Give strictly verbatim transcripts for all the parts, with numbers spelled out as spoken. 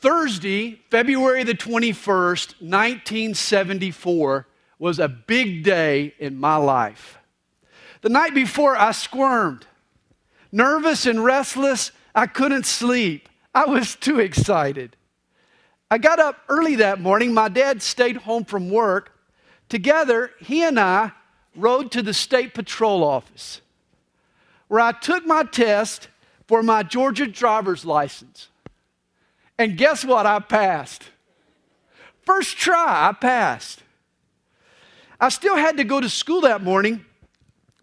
Thursday, February the twenty-first, nineteen seventy-four, was a big day in my life. The night before, I squirmed. Nervous and restless, I couldn't sleep. I was too excited. I got up early that morning. My dad stayed home from work. Together, he and I rode to the state patrol office, where I took my test for my Georgia driver's license. And guess what? I passed. First try, I passed. I still had to go to school that morning,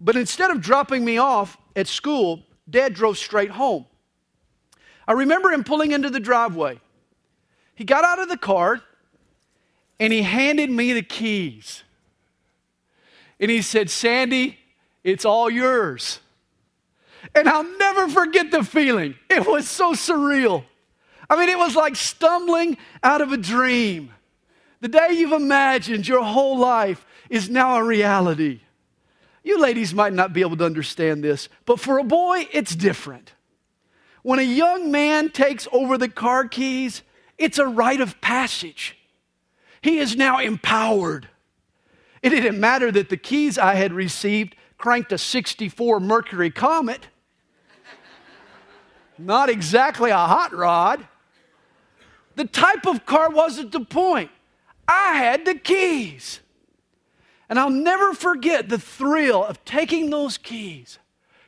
but instead of dropping me off at school, Dad drove straight home. I remember him pulling into the driveway. He got out of the car, and he handed me the keys. And he said, "Sandy, it's all yours." And I'll never forget the feeling. It was so surreal. I mean, it was like stumbling out of a dream. The day you've imagined your whole life is now a reality. You ladies might not be able to understand this, but for a boy, it's different. When a young man takes over the car keys, it's a rite of passage. He is now empowered. It didn't matter that the keys I had received cranked a sixty-four Mercury Comet. Not exactly a hot rod. The type of car wasn't the point. I had the keys. And I'll never forget the thrill of taking those keys,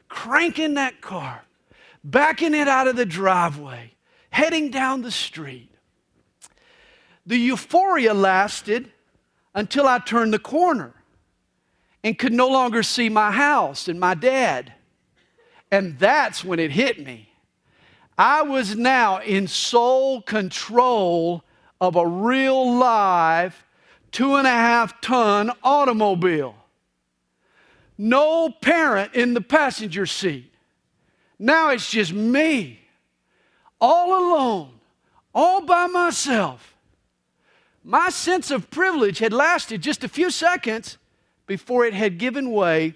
cranking that car, backing it out of the driveway, heading down the street. The euphoria lasted until I turned the corner and could no longer see my house and my dad. And that's when it hit me. I was now in sole control of a real live two and a half ton automobile. No parent in the passenger seat. Now it's just me, all alone, all by myself. My sense of privilege had lasted just a few seconds before it had given way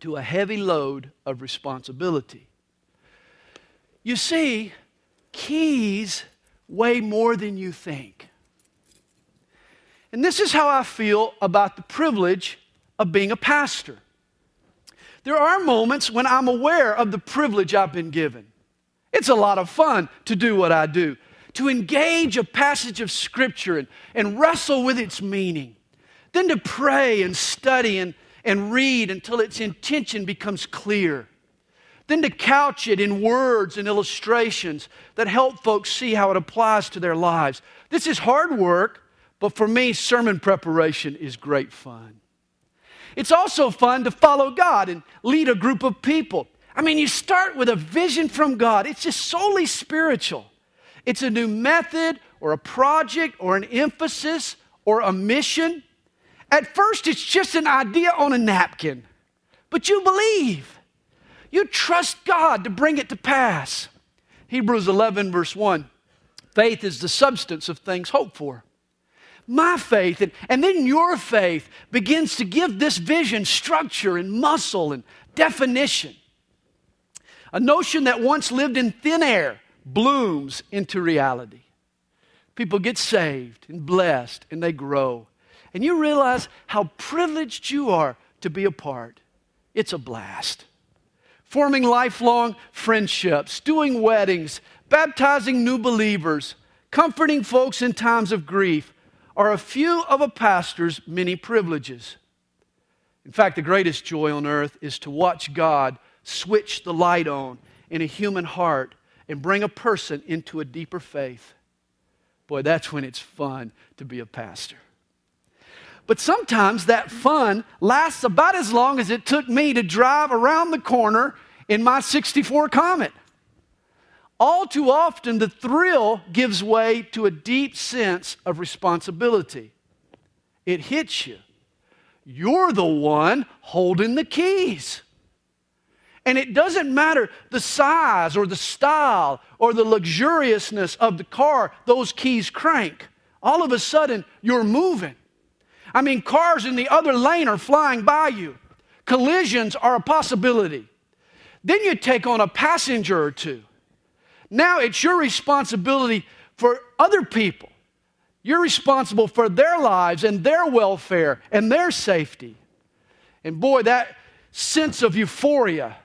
to a heavy load of responsibility. You see, keys weigh more than you think. And this is how I feel about the privilege of being a pastor. There are moments when I'm aware of the privilege I've been given. It's a lot of fun to do what I do, to engage a passage of Scripture and, and wrestle with its meaning, then to pray and study and, and read until its intention becomes clear. Then to couch it in words and illustrations that help folks see how it applies to their lives. This is hard work, but for me, sermon preparation is great fun. It's also fun to follow God and lead a group of people. I mean, you start with a vision from God. It's just solely spiritual. It's a new method or a project or an emphasis or a mission. At first, it's just an idea on a napkin, but you believe. You trust God to bring it to pass. Hebrews eleven, verse one, faith is the substance of things hoped for. My faith, and, and then your faith, begins to give this vision structure and muscle and definition. A notion that once lived in thin air blooms into reality. People get saved and blessed, and they grow. And you realize how privileged you are to be a part. It's a blast. Forming lifelong friendships, doing weddings, baptizing new believers, comforting folks in times of grief are a few of a pastor's many privileges. In fact, the greatest joy on earth is to watch God switch the light on in a human heart and bring a person into a deeper faith. Boy, that's when it's fun to be a pastor. But sometimes that fun lasts about as long as it took me to drive around the corner in my sixty-four Comet. All too often, the thrill gives way to a deep sense of responsibility. It hits you. You're the one holding the keys. And it doesn't matter the size or the style or the luxuriousness of the car, those keys crank. All of a sudden, you're moving. I mean, cars in the other lane are flying by you. Collisions are a possibility. Then you take on a passenger or two. Now it's your responsibility for other people. You're responsible for their lives and their welfare and their safety. And boy, that sense of euphoria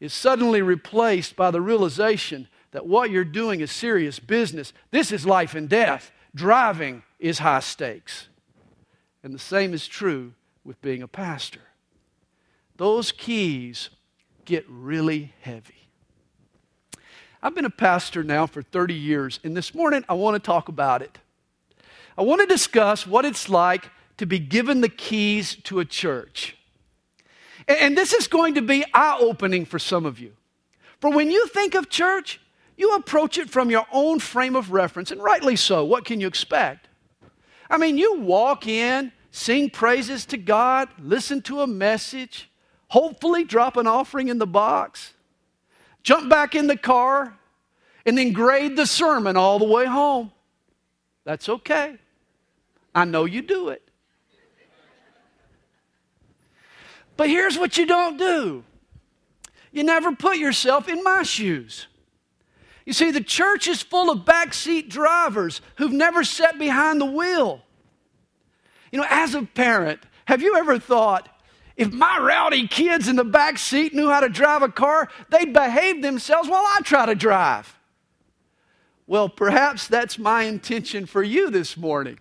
is suddenly replaced by the realization that what you're doing is serious business. This is life and death. Driving is high stakes. And the same is true with being a pastor. Those keys get really heavy. I've been a pastor now for thirty years, and this morning I want to talk about it. I want to discuss what it's like to be given the keys to a church. And this is going to be eye-opening for some of you. For when you think of church, you approach it from your own frame of reference, and rightly so. What can you expect? I mean, you walk in, sing praises to God, listen to a message, hopefully drop an offering in the box, jump back in the car, and then grade the sermon all the way home. That's okay. I know you do it. But here's what you don't do. You never put yourself in my shoes. You see, the church is full of backseat drivers who've never sat behind the wheel. You know, as a parent, have you ever thought, if my rowdy kids in the back seat knew how to drive a car, they'd behave themselves while I try to drive? Well, perhaps that's my intention for you this morning.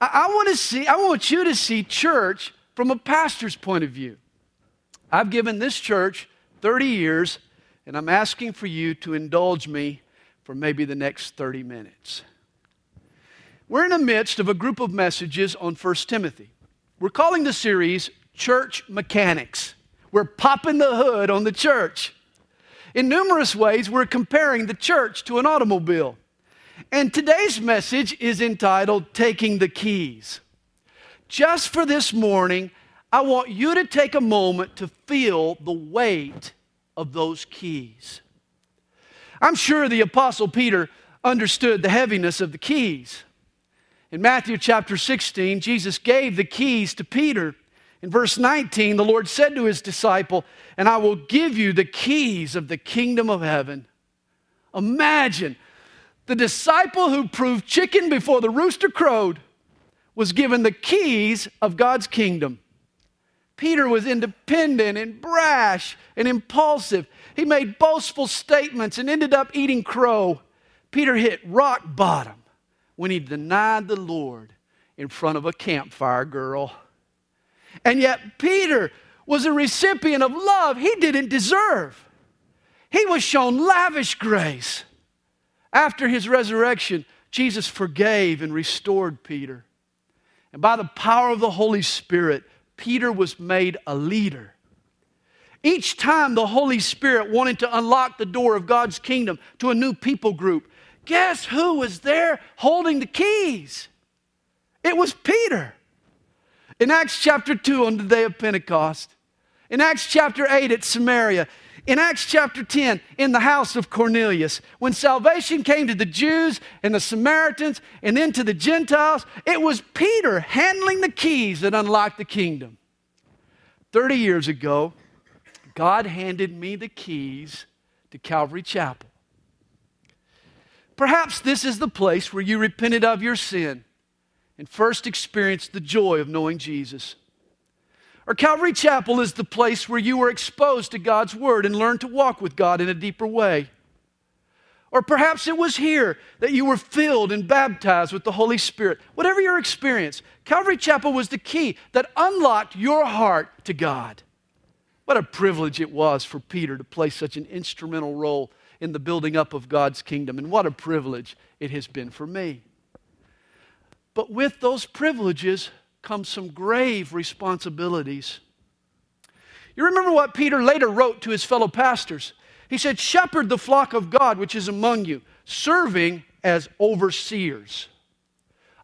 I, I want to see, I want you to see church from a pastor's point of view. I've given this church thirty years, and I'm asking for you to indulge me for maybe the next thirty minutes. We're in the midst of a group of messages on First Timothy. We're calling the series Church Mechanics. We're popping the hood on the church. In numerous ways, we're comparing the church to an automobile. And today's message is entitled Taking the Keys. Just for this morning, I want you to take a moment to feel the weight of those keys. I'm sure the Apostle Peter understood the heaviness of the keys. In Matthew chapter sixteen, Jesus gave the keys to Peter. In verse nineteen, the Lord said to his disciple, "And I will give you the keys of the kingdom of heaven." Imagine, the disciple who proved chicken before the rooster crowed was given the keys of God's kingdom. Peter was independent and brash and impulsive. He made boastful statements and ended up eating crow. Peter hit rock bottom when he denied the Lord in front of a campfire girl. And yet Peter was a recipient of love he didn't deserve. He was shown lavish grace. After his resurrection, Jesus forgave and restored Peter. And by the power of the Holy Spirit, Peter was made a leader. Each time the Holy Spirit wanted to unlock the door of God's kingdom to a new people group, guess who was there holding the keys? It was Peter. In Acts chapter two on the day of Pentecost, in Acts chapter eight at Samaria, in Acts chapter ten in the house of Cornelius, when salvation came to the Jews and the Samaritans and then to the Gentiles, it was Peter handling the keys that unlocked the kingdom. Thirty years ago, God handed me the keys to Calvary Chapel. Perhaps this is the place where you repented of your sin and first experienced the joy of knowing Jesus. Or Calvary Chapel is the place where you were exposed to God's Word and learned to walk with God in a deeper way. Or perhaps it was here that you were filled and baptized with the Holy Spirit. Whatever your experience, Calvary Chapel was the key that unlocked your heart to God. What a privilege it was for Peter to play such an instrumental role in the building up of God's kingdom, and what a privilege it has been for me. But with those privileges come some grave responsibilities. You remember what Peter later wrote to his fellow pastors? He said, "Shepherd the flock of God which is among you, serving as overseers."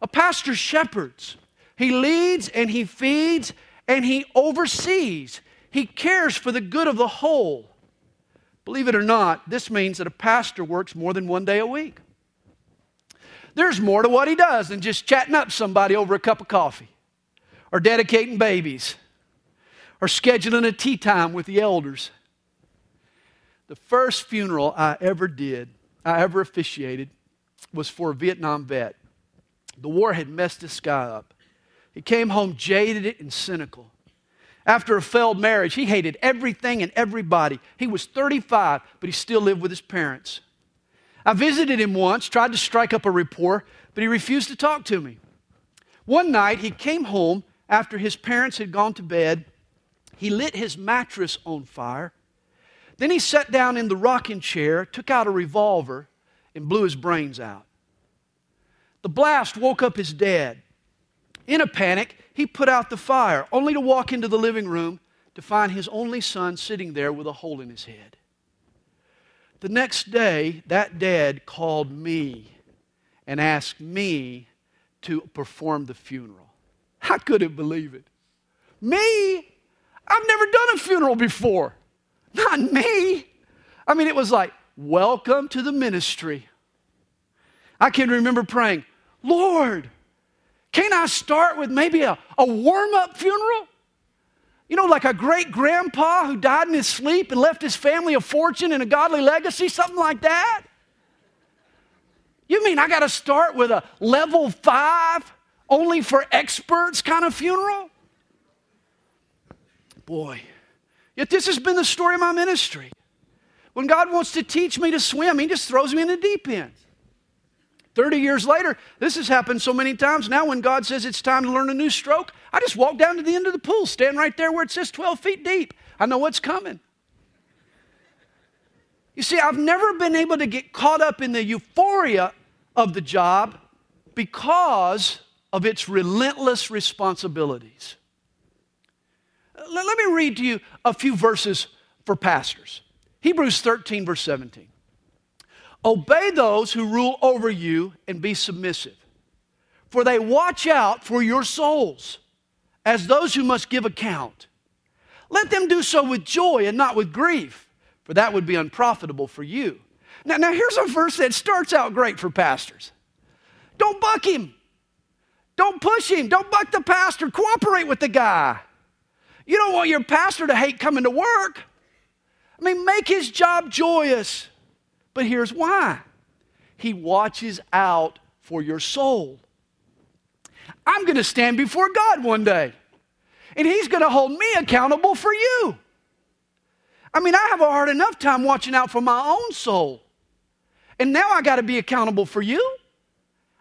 A pastor shepherds. He leads and he feeds and he oversees. He cares for the good of the whole. Believe it or not, this means that a pastor works more than one day a week. There's more to what he does than just chatting up somebody over a cup of coffee, or dedicating babies, or scheduling a tea time with the elders. The first funeral I ever did, I ever officiated, was for a Vietnam vet. The war had messed this guy up. He came home jaded and cynical. After a failed marriage, he hated everything and everybody. He was thirty-five, but he still lived with his parents. I visited him once, tried to strike up a rapport, but he refused to talk to me. One night, he came home after his parents had gone to bed. He lit his mattress on fire. Then he sat down in the rocking chair, took out a revolver, and blew his brains out. The blast woke up his dad. In a panic, he put out the fire, only to walk into the living room to find his only son sitting there with a hole in his head. The next day, that dad called me and asked me to perform the funeral. I couldn't believe it. Me? I've never done a funeral before. Not me. I mean, it was like, welcome to the ministry. I can remember praying, Lord, can't I start with maybe a, a warm-up funeral? You know, like a great-grandpa who died in his sleep and left his family a fortune and a godly legacy, something like that? You mean I got to start with a level five, only for experts kind of funeral? Boy, yet this has been the story of my ministry. When God wants to teach me to swim, He just throws me in the deep end. thirty years later, this has happened so many times. Now when God says it's time to learn a new stroke, I just walk down to the end of the pool, stand right there where it says twelve feet deep. I know what's coming. You see, I've never been able to get caught up in the euphoria of the job because of its relentless responsibilities. Let me read to you a few verses for pastors. Hebrews thirteen, verse seventeen. Obey those who rule over you and be submissive, for they watch out for your souls as those who must give account. Let them do so with joy and not with grief, for that would be unprofitable for you. Now, now here's a verse that starts out great for pastors. Don't buck him. Don't push him. Don't buck the pastor. Cooperate with the guy. You don't want your pastor to hate coming to work. I mean, make his job joyous. But here's why. He watches out for your soul. I'm going to stand before God one day, and He's going to hold me accountable for you. I mean, I have a hard enough time watching out for my own soul, and now I got to be accountable for you.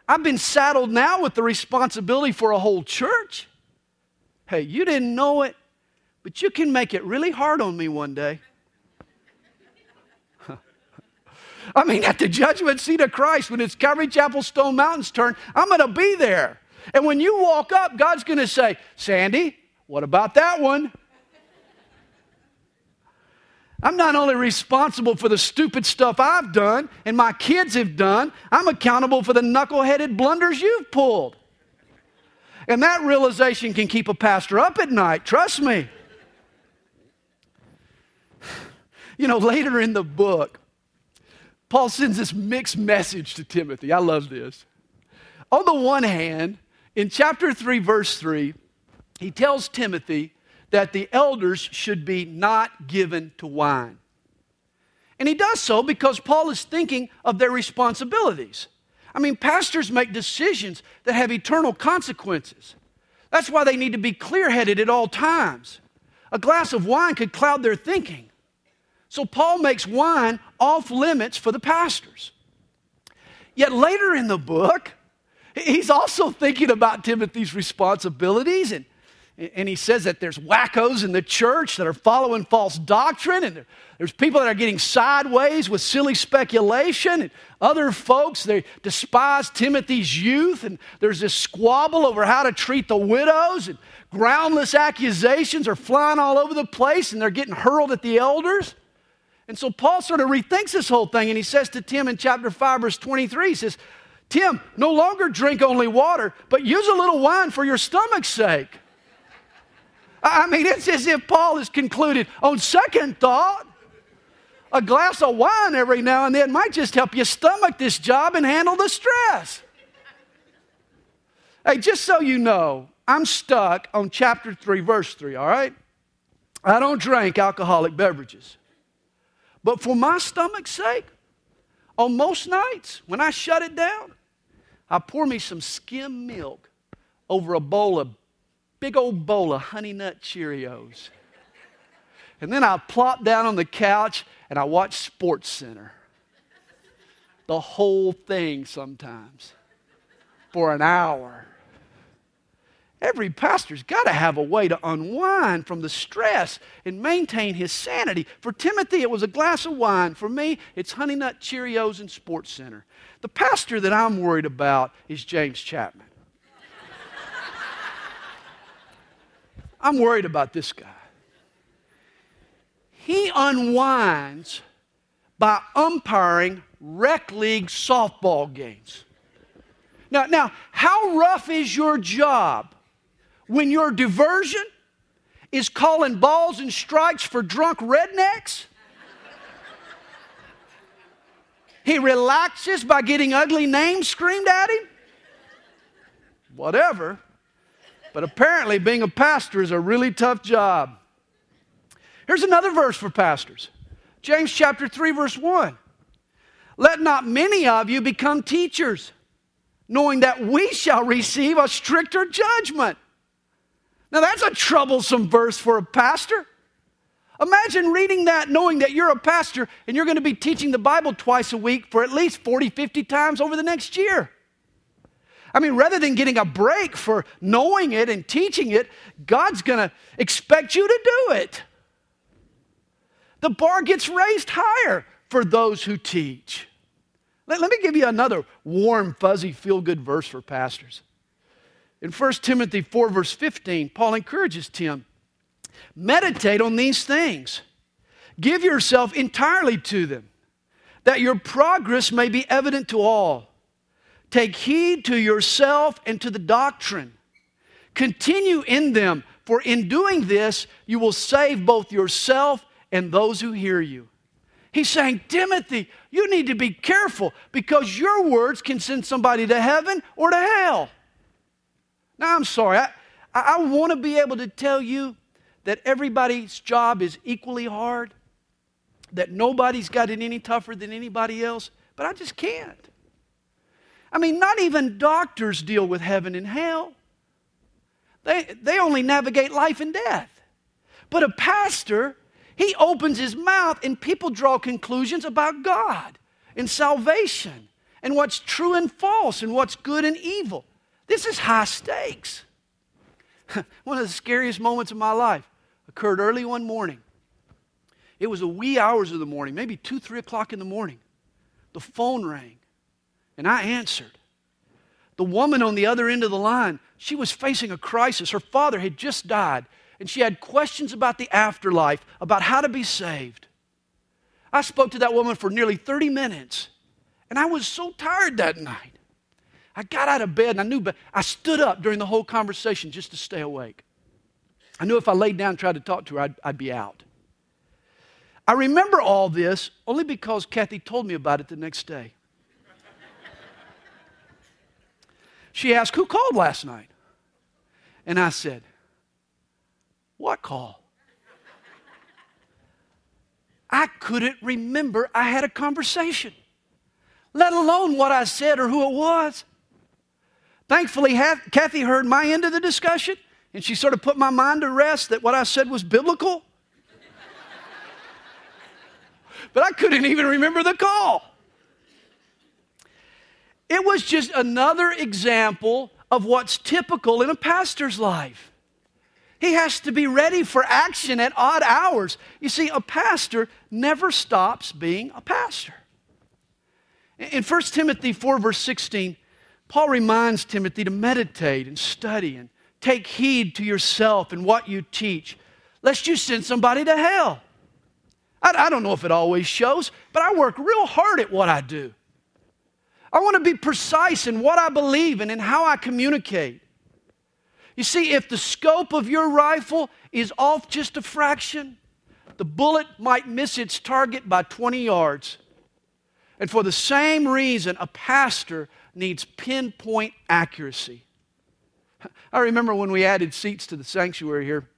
I've been saddled now with the responsibility for a whole church. Hey, you didn't know it, but you can make it really hard on me one day. I mean, at the judgment seat of Christ, when it's Calvary Chapel Stone Mountain's turn, I'm going to be there. And when you walk up, God's going to say, Sandy, what about that one? I'm not only responsible for the stupid stuff I've done and my kids have done, I'm accountable for the knuckle-headed blunders you've pulled. And that realization can keep a pastor up at night, trust me. You know, later in the book, Paul sends this mixed message to Timothy. I love this. On the one hand, in chapter three, verse three, he tells Timothy that the elders should be not given to wine. And he does so because Paul is thinking of their responsibilities. I mean, pastors make decisions that have eternal consequences. That's why they need to be clear-headed at all times. A glass of wine could cloud their thinking. So Paul makes wine off limits for the pastors. Yet later in the book, he's also thinking about Timothy's responsibilities, and, and he says that there's wackos in the church that are following false doctrine, and there, there's people that are getting sideways with silly speculation, and other folks, they despise Timothy's youth, and there's this squabble over how to treat the widows, and groundless accusations are flying all over the place, and they're getting hurled at the elders. And so Paul sort of rethinks this whole thing, and he says to Tim in chapter five, verse twenty-three, he says, Tim, no longer drink only water, but use a little wine for your stomach's sake. I mean, it's as if Paul has concluded, on second thought, a glass of wine every now and then might just help you stomach this job and handle the stress. Hey, just so you know, I'm stuck on chapter three, verse three, all right? I don't drink alcoholic beverages. But for my stomach's sake, on most nights when I shut it down, I pour me some skim milk over a bowl of, big old bowl of Honey Nut Cheerios. And then I plop down on the couch and I watch Sports Center. The whole thing sometimes for an hour. Every pastor's got to have a way to unwind from the stress and maintain his sanity. For Timothy, it was a glass of wine. For me, it's Honey Nut Cheerios and Sports Center. The pastor that I'm worried about is James Chapman. I'm worried about this guy. He unwinds by umpiring rec league softball games. Now, now, how rough is your job when your diversion is calling balls and strikes for drunk rednecks? He relaxes by getting ugly names screamed at him? Whatever. But apparently being a pastor is a really tough job. Here's another verse for pastors. James chapter three, verse one. Let not many of you become teachers, knowing that we shall receive a stricter judgment. Now that's a troublesome verse for a pastor. Imagine reading that knowing that you're a pastor and you're going to be teaching the Bible twice a week for at least forty, fifty times over the next year. I mean, rather than getting a break for knowing it and teaching it, God's going to expect you to do it. The bar gets raised higher for those who teach. Let, let me give you another warm, fuzzy, feel-good verse for pastors. In First Timothy four, verse fifteen, Paul encourages Tim, meditate on these things. Give yourself entirely to them, that your progress may be evident to all. Take heed to yourself and to the doctrine. Continue in them, for in doing this, you will save both yourself and those who hear you. He's saying, Timothy, you need to be careful because your words can send somebody to heaven or to hell. Now, I'm sorry. I, I want to be able to tell you that everybody's job is equally hard, that nobody's got it any tougher than anybody else, but I just can't. I mean, not even doctors deal with heaven and hell. They, they only navigate life and death. But a pastor, he opens his mouth and people draw conclusions about God and salvation and what's true and false and what's good and evil. This is high stakes. One of the scariest moments of my life occurred early one morning. It was the wee hours of the morning, maybe two, three o'clock in the morning. The phone rang and I answered. The woman on the other end of the line, she was facing a crisis. Her father had just died. And she had questions about the afterlife, about how to be saved. I spoke to that woman for nearly thirty minutes. And I was so tired that night. I got out of bed and I knew, but I stood up during the whole conversation just to stay awake. I knew if I laid down and tried to talk to her, I'd, I'd be out. I remember all this only because Kathy told me about it the next day. She asked, who called last night? And I said, what call? I couldn't remember I had a conversation, let alone what I said or who it was. Thankfully, Kathy heard my end of the discussion, and she sort of put my mind to rest that what I said was biblical. But I couldn't even remember the call. It was just another example of what's typical in a pastor's life. He has to be ready for action at odd hours. You see, a pastor never stops being a pastor. In First Timothy four, verse sixteen, Paul reminds Timothy to meditate and study and take heed to yourself and what you teach, lest you send somebody to hell. I, I don't know if it always shows, but I work real hard at what I do. I want to be precise in what I believe and in how I communicate. You see, if the scope of your rifle is off just a fraction, the bullet might miss its target by twenty yards. And for the same reason, a pastor needs pinpoint accuracy. I remember when we added seats to the sanctuary here,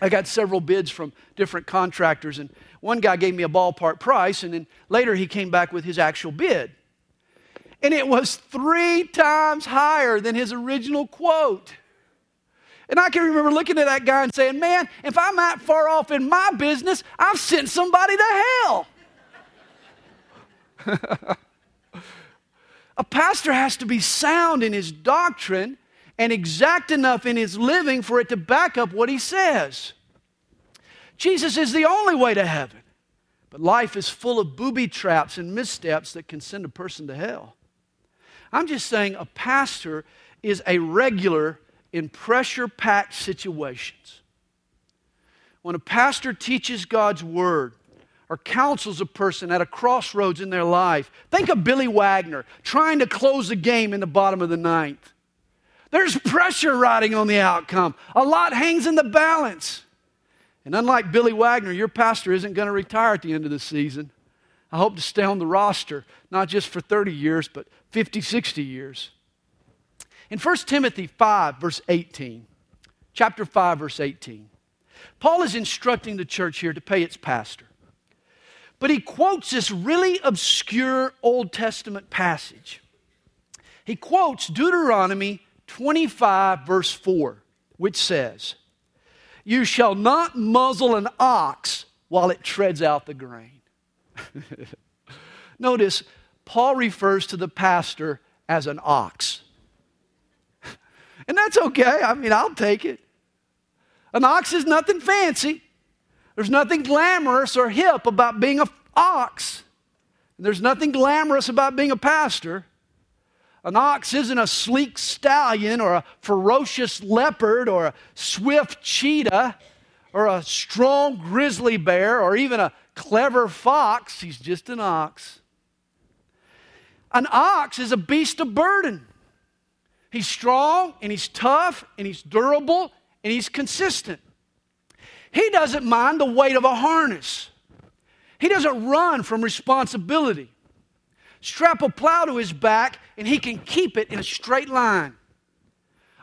I got several bids from different contractors, and one guy gave me a ballpark price, and then later he came back with his actual bid. And it was three times higher than his original quote. And I can remember looking at that guy and saying, man, if I'm that far off in my business, I've sent somebody to hell. A pastor has to be sound in his doctrine and exact enough in his living for it to back up what he says. Jesus is the only way to heaven, but life is full of booby traps and missteps that can send a person to hell. I'm just saying a pastor is a regular in pressure-packed situations. When a pastor teaches God's word, or counsels a person at a crossroads in their life. Think of Billy Wagner trying to close the game in the bottom of the ninth. There's pressure riding on the outcome. A lot hangs in the balance. And unlike Billy Wagner, your pastor isn't going to retire at the end of the season. I hope to stay on the roster, not just for thirty years, but fifty, sixty years. In First Timothy five, verse eighteen, chapter five, verse eighteen, Paul is instructing the church here to pay its pastor. But he quotes this really obscure Old Testament passage. He quotes Deuteronomy twenty-five, verse four, which says, "You shall not muzzle an ox while it treads out the grain." Notice, Paul refers to the pastor as an ox. And that's okay. I mean, I'll take it. An ox is nothing fancy. There's nothing glamorous or hip about being an ox. There's nothing glamorous about being a pastor. An ox isn't a sleek stallion or a ferocious leopard or a swift cheetah or a strong grizzly bear or even a clever fox. He's just an ox. An ox is a beast of burden. He's strong and he's tough and he's durable and he's consistent. He doesn't mind the weight of a harness. He doesn't run from responsibility. Strap a plow to his back, and he can keep it in a straight line.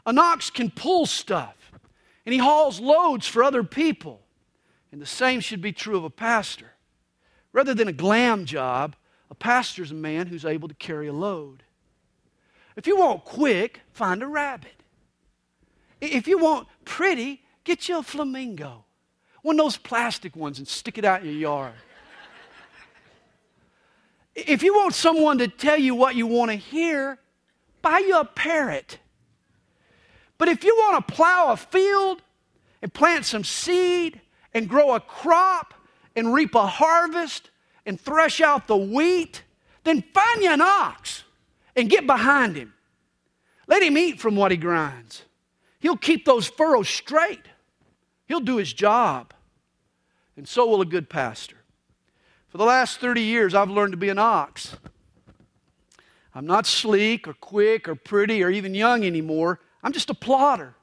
An ox can pull stuff, and he hauls loads for other people. And the same should be true of a pastor. Rather than a glam job, a pastor's a man who's able to carry a load. If you want quick, find a rabbit. If you want pretty, get you a flamingo. One of those plastic ones, and stick it out in your yard. If you want someone to tell you what you want to hear, buy you a parrot. But if you want to plow a field and plant some seed and grow a crop and reap a harvest and thresh out the wheat, then find you an ox and get behind him. Let him eat from what he grinds. He'll keep those furrows straight. He'll do his job. And so will a good pastor. For the last thirty years, I've learned to be an ox. I'm not sleek or quick or pretty or even young anymore. I'm just a plotter.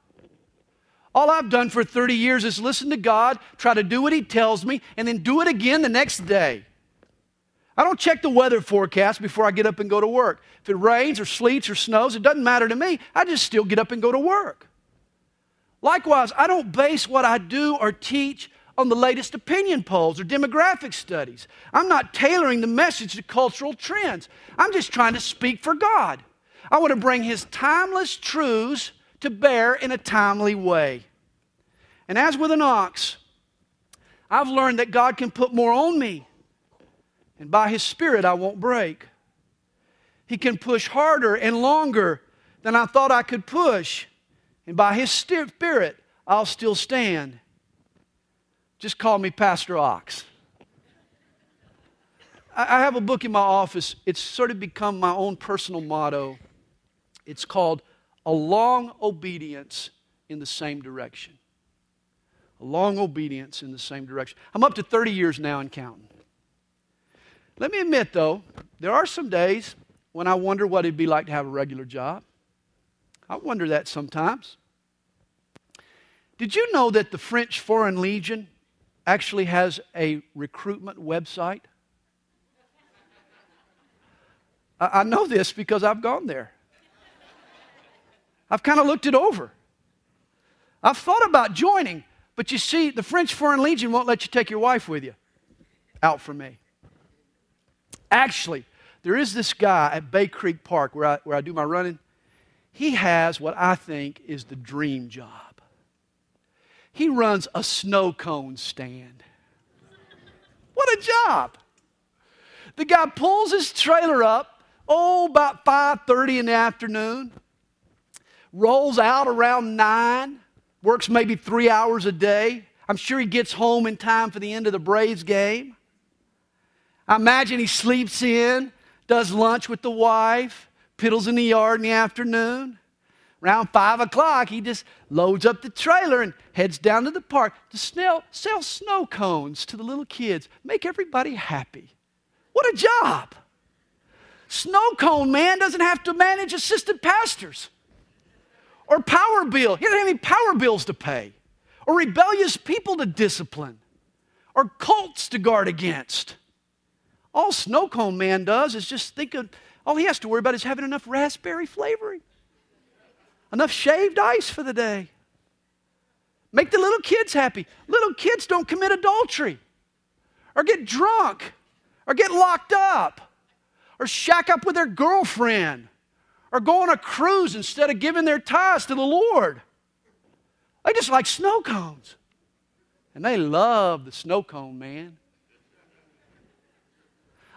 All I've done for thirty years is listen to God, try to do what He tells me, and then do it again the next day. I don't check the weather forecast before I get up and go to work. If it rains or sleets or snows, it doesn't matter to me. I just still get up and go to work. Likewise, I don't base what I do or teach on the latest opinion polls or demographic studies. I'm not tailoring the message to cultural trends. I'm just trying to speak for God. I want to bring His timeless truths to bear in a timely way. And as with an ox, I've learned that God can put more on me, and by His Spirit I won't break. He can push harder and longer than I thought I could push, and by His Spirit, I'll still stand. Just call me Pastor Ox. I have a book in my office. It's sort of become my own personal motto. It's called A Long Obedience in the Same Direction. A Long Obedience in the Same Direction. I'm up to thirty years now and counting. Let me admit, though, there are some days when I wonder what it'd be like to have a regular job. I wonder that sometimes. Did you know that the French Foreign Legion actually has a recruitment website? I know this because I've gone there. I've kind of looked it over. I've thought about joining, but you see, the French Foreign Legion won't let you take your wife with you. out for me. Actually, there is this guy at Bay Creek Park where I, where I do my running. He has what I think is the dream job. He runs a snow cone stand. What a job. The guy pulls his trailer up, oh, about five thirty in the afternoon, rolls out around nine, works maybe three hours a day. I'm sure he gets home in time for the end of the Braves game. I imagine he sleeps in, does lunch with the wife, piddles in the yard in the afternoon. Around five o'clock, he just loads up the trailer and heads down to the park to sell, sell snow cones to the little kids, make everybody happy. What a job. Snow cone man doesn't have to manage assistant pastors or power bill. He doesn't have any power bills to pay or rebellious people to discipline or cults to guard against. All snow cone man does is just think of, all he has to worry about is having enough raspberry flavoring, enough shaved ice for the day. Make the little kids happy. Little kids don't commit adultery or get drunk or get locked up or shack up with their girlfriend or go on a cruise instead of giving their tithes to the Lord. They just like snow cones. And they love the snow cone man.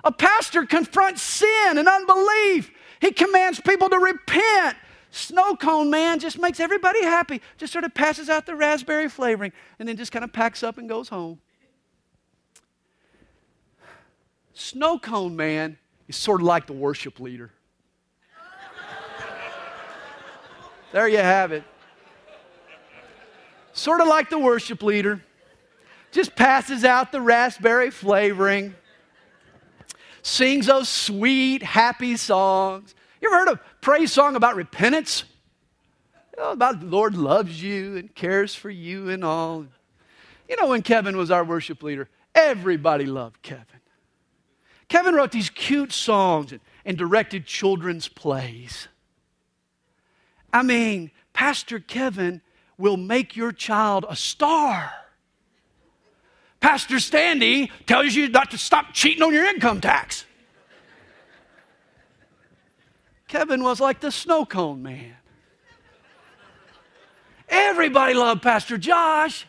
A pastor confronts sin and unbelief. He commands people to repent. Snow cone man just makes everybody happy. Just sort of passes out the raspberry flavoring and then just kind of packs up and goes home. Snow cone man is sort of like the worship leader. There you have it. Sort of like the worship leader. Just passes out the raspberry flavoring. Sings those sweet, happy songs. You ever heard a praise song about repentance? You know, about the Lord loves you and cares for you and all. You know, when Kevin was our worship leader, everybody loved Kevin. Kevin wrote these cute songs and, and directed children's plays. I mean, Pastor Kevin will make your child a star. Pastor Standy tells you not to stop cheating on your income tax. Kevin was like the snow cone man. Everybody loved Pastor Josh.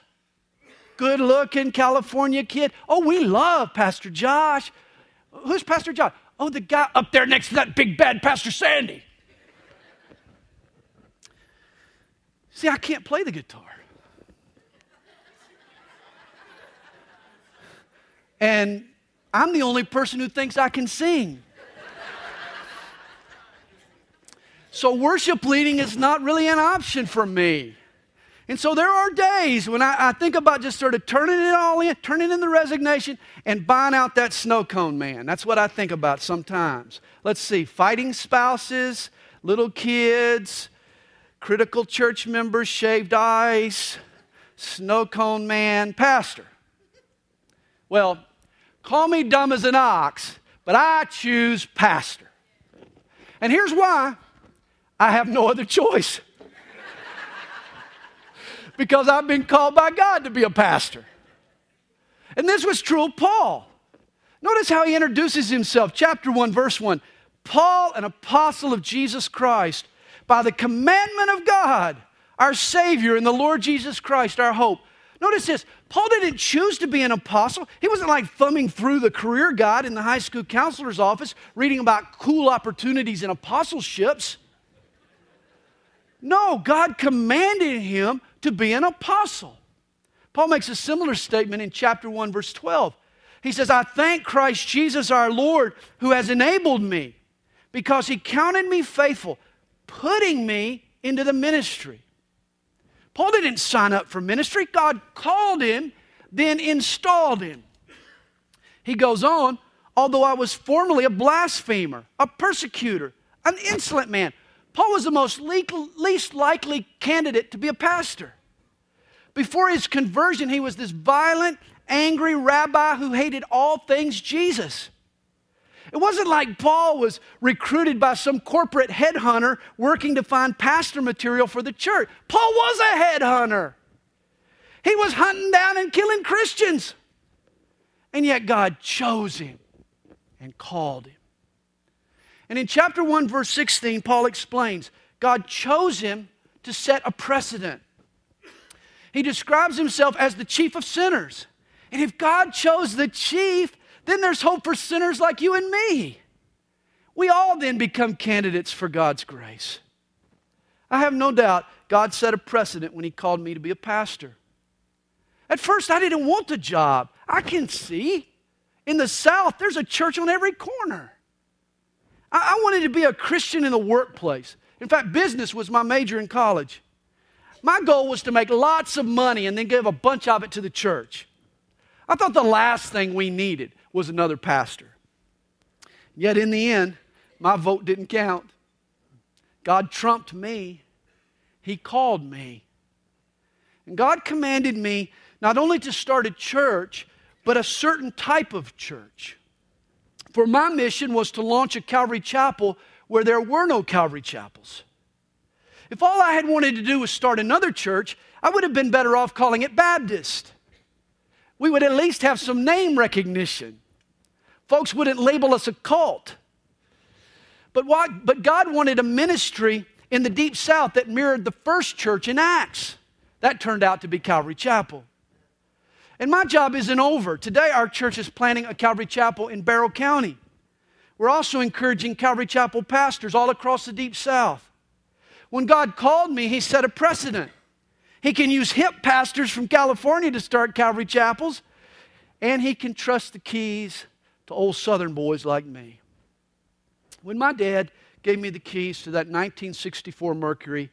Good-looking California kid. Oh, we love Pastor Josh. Who's Pastor Josh? Oh, the guy up there next to that big bad Pastor Standy. See, I can't play the guitar. And I'm the only person who thinks I can sing. So worship leading is not really an option for me. And so there are days when I, I think about just sort of turning it all in, turning in the resignation, and buying out that snow cone man. That's what I think about sometimes. Let's see, fighting spouses, little kids, critical church members, shaved ice, snow cone man, pastor. Well, call me dumb as an ox, but I choose pastor. And here's why. I have no other choice. Because I've been called by God to be a pastor. And this was true of Paul. Notice how he introduces himself. Chapter one, verse one. Paul, an apostle of Jesus Christ, by the commandment of God, our Savior and the Lord Jesus Christ, our hope. Notice this, Paul didn't choose to be an apostle. He wasn't like thumbing through the career guide in the high school counselor's office, reading about cool opportunities in apostleships. No, God commanded him to be an apostle. Paul makes a similar statement in chapter one, verse twelve. He says, I thank Christ Jesus our Lord who has enabled me because he counted me faithful, putting me into the ministry. Paul didn't sign up for ministry. God called him, then installed him. He goes on, although I was formerly a blasphemer, a persecutor, an insolent man. Paul was the most least likely candidate to be a pastor. Before his conversion, he was this violent, angry rabbi who hated all things Jesus. It wasn't like Paul was recruited by some corporate headhunter working to find pastor material for the church. Paul was a headhunter. He was hunting down and killing Christians. And yet God chose him and called him. And in chapter one, verse sixteen, Paul explains, God chose him to set a precedent. He describes himself as the chief of sinners. And if God chose the chief, then there's hope for sinners like you and me. We all then become candidates for God's grace. I have no doubt God set a precedent when he called me to be a pastor. At first, I didn't want the job. I can see. In the South, there's a church on every corner. I, I wanted to be a Christian in the workplace. In fact, business was my major in college. My goal was to make lots of money and then give a bunch of it to the church. I thought the last thing we needed was another pastor. Yet in the end, my vote didn't count. God trumped me. He called me. And God commanded me not only to start a church, but a certain type of church. For my mission was to launch a Calvary Chapel where there were no Calvary Chapels. If all I had wanted to do was start another church, I would have been better off calling it Baptist. We would at least have some name recognition. Folks wouldn't label us a cult. But, what, but God wanted a ministry in the Deep South that mirrored the first church in Acts. That turned out to be Calvary Chapel. And my job isn't over. Today our church is planning a Calvary Chapel in Barrow County. We're also encouraging Calvary Chapel pastors all across the Deep South. When God called me, he set a precedent. He can use hip pastors from California to start Calvary Chapels, and he can trust the keys to old Southern boys like me. When my dad gave me the keys to that nineteen sixty-four Mercury,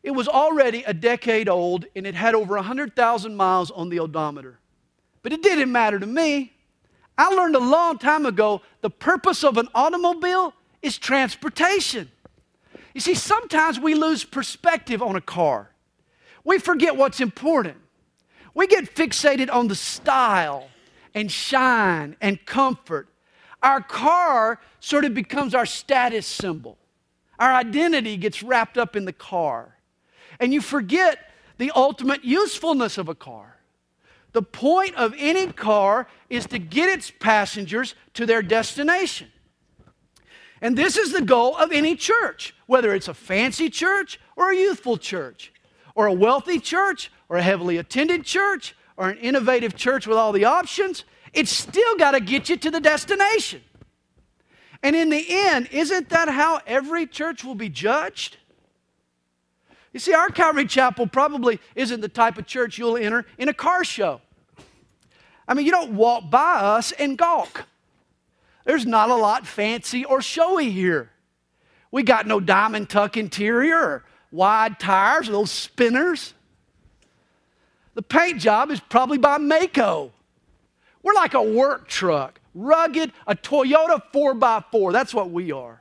it was already a decade old, and it had over one hundred thousand miles on the odometer. But it didn't matter to me. I learned a long time ago the purpose of an automobile is transportation. You see, sometimes we lose perspective on a car. We forget what's important. We get fixated on the style and shine and comfort. Our car sort of becomes our status symbol. Our identity gets wrapped up in the car. And you forget the ultimate usefulness of a car. The point of any car is to get its passengers to their destination. And this is the goal of any church, whether it's a fancy church or a youthful church, or a wealthy church, or a heavily attended church, or an innovative church with all the options. It's still got to get you to the destination. And in the end, isn't that how every church will be judged? You see, our Calvary Chapel probably isn't the type of church you'll enter in a car show. I mean, you don't walk by us and gawk. There's not a lot fancy or showy here. We got no diamond tuck interior or wide tires or those spinners. The paint job is probably by Mako. We're like a work truck, rugged, a Toyota four by four. That's what we are.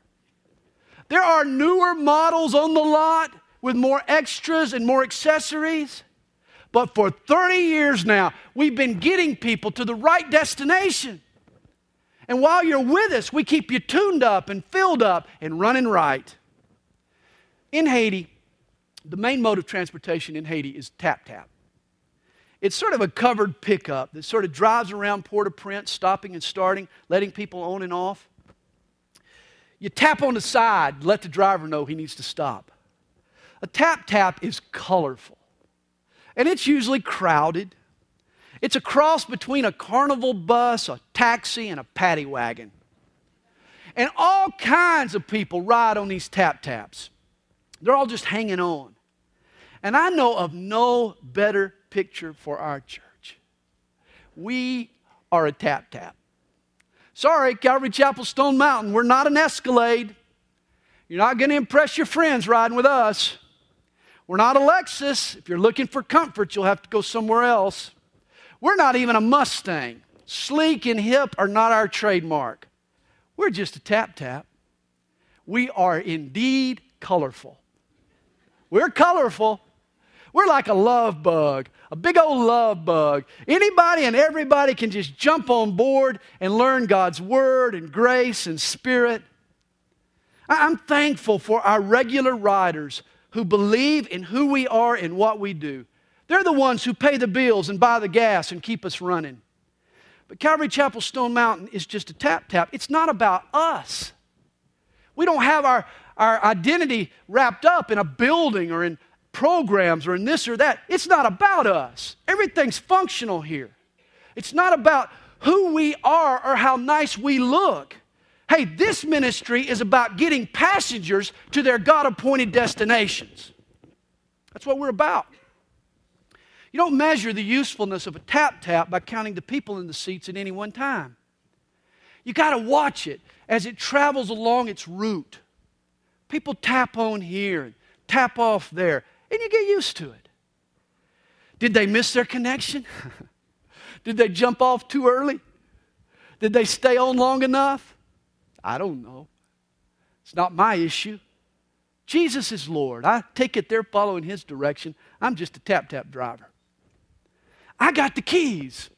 There are newer models on the lot, with more extras and more accessories. But for thirty years now, we've been getting people to the right destination. And while you're with us, we keep you tuned up and filled up and running right. In Haiti, the main mode of transportation in Haiti is tap-tap. It's sort of a covered pickup that sort of drives around Port-au-Prince, stopping and starting, letting people on and off. You tap on the side, let the driver know he needs to stop. A tap-tap is colorful, and it's usually crowded. It's a cross between a carnival bus, a taxi, and a paddy wagon. And all kinds of people ride on these tap-taps. They're all just hanging on. And I know of no better picture for our church. We are a tap-tap. Sorry, Calvary Chapel Stone Mountain, we're not an Escalade. You're not going to impress your friends riding with us. We're not a Lexus. If you're looking for comfort, you'll have to go somewhere else. We're not even a Mustang. Sleek and hip are not our trademark. We're just a tap-tap. We are indeed colorful. We're colorful. We're like a love bug, a big old love bug. Anybody and everybody can just jump on board and learn God's word and grace and spirit. I'm thankful for our regular riders who believe in who we are and what we do. They're the ones who pay the bills and buy the gas and keep us running. But Calvary Chapel Stone Mountain is just a tap-tap. It's not about us. We don't have our, our identity wrapped up in a building or in programs or in this or that. It's not about us. Everything's functional here. It's not about who we are or how nice we look. Hey, this ministry is about getting passengers to their God-appointed destinations. That's what we're about. You don't measure the usefulness of a tap-tap by counting the people in the seats at any one time. You got to watch it as it travels along its route. People tap on here and tap off there, and you get used to it. Did they miss their connection? Did they jump off too early? Did they stay on long enough? I don't know. It's not my issue. Jesus is Lord. I take it they're following His direction. I'm just a tap-tap driver. I got the keys.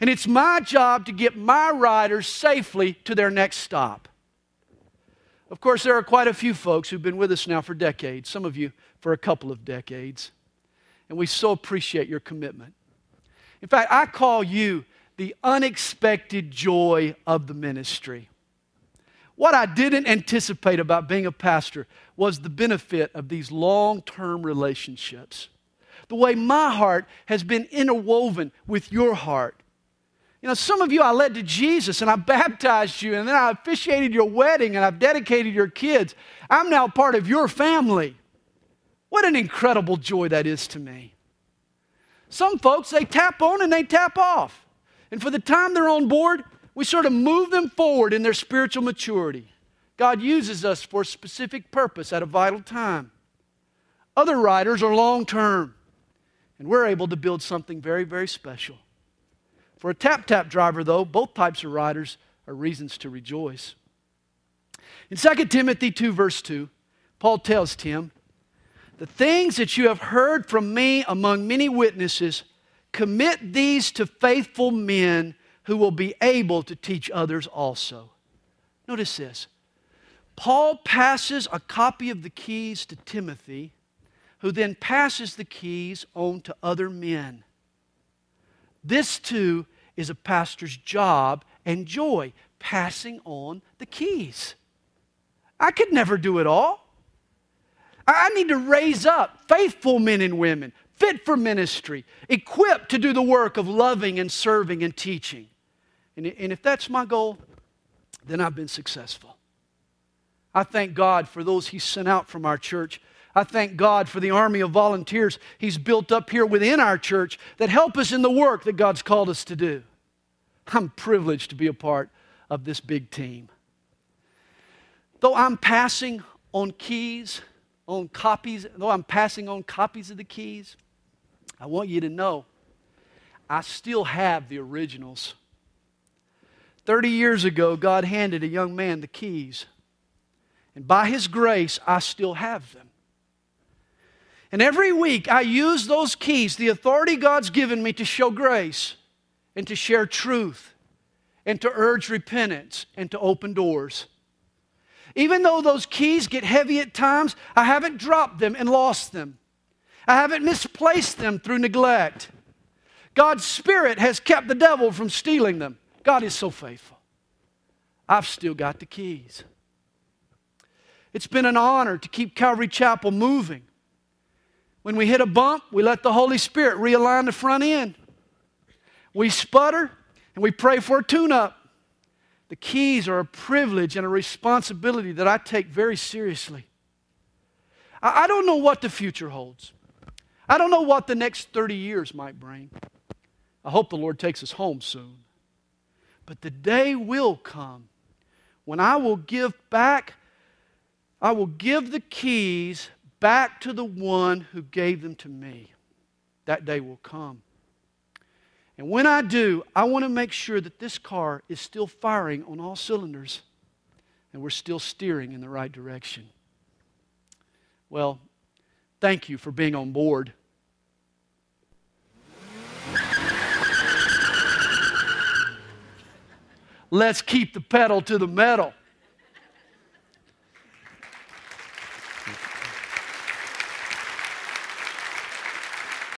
And it's my job to get my riders safely to their next stop. Of course, there are quite a few folks who've been with us now for decades, some of you for a couple of decades. And we so appreciate your commitment. In fact, I call you the unexpected joy of the ministry. What I didn't anticipate about being a pastor was the benefit of these long-term relationships. The way my heart has been interwoven with your heart. You know, some of you I led to Jesus and I baptized you and then I officiated your wedding and I've dedicated your kids. I'm now part of your family. What an incredible joy that is to me. Some folks, they tap on and they tap off. And for the time they're on board, we sort of move them forward in their spiritual maturity. God uses us for a specific purpose at a vital time. Other riders are long-term, and we're able to build something very, very special. For a tap-tap driver, though, both types of riders are reasons to rejoice. In Second Timothy two, verse two, Paul tells Tim, "The things that you have heard from me among many witnesses, commit these to faithful men who will be able to teach others also." Notice this. Paul passes a copy of the keys to Timothy, who then passes the keys on to other men. This, too, is a pastor's job and joy, passing on the keys. I could never do it all. I need to raise up faithful men and women, fit for ministry, equipped to do the work of loving and serving and teaching. And if that's my goal, then I've been successful. I thank God for those He sent out from our church. I thank God for the army of volunteers He's built up here within our church that help us in the work that God's called us to do. I'm privileged to be a part of this big team. Though I'm passing on keys, on copies, though I'm passing on copies of the keys, I want you to know I still have the originals. Thirty years ago, God handed a young man the keys, and by His grace, I still have them. And every week, I use those keys, the authority God's given me, to show grace and to share truth and to urge repentance and to open doors. Even though those keys get heavy at times, I haven't dropped them and lost them. I haven't misplaced them through neglect. God's Spirit has kept the devil from stealing them. God is so faithful. I've still got the keys. It's been an honor to keep Calvary Chapel moving. When we hit a bump, we let the Holy Spirit realign the front end. We sputter and we pray for a tune-up. The keys are a privilege and a responsibility that I take very seriously. I don't know what the future holds. I don't know what the next thirty years might bring. I hope the Lord takes us home soon. But the day will come when I will give back, I will give the keys back to the one who gave them to me. That day will come. And when I do, I want to make sure that this car is still firing on all cylinders and we're still steering in the right direction. Well, thank you for being on board. Let's keep the pedal to the metal.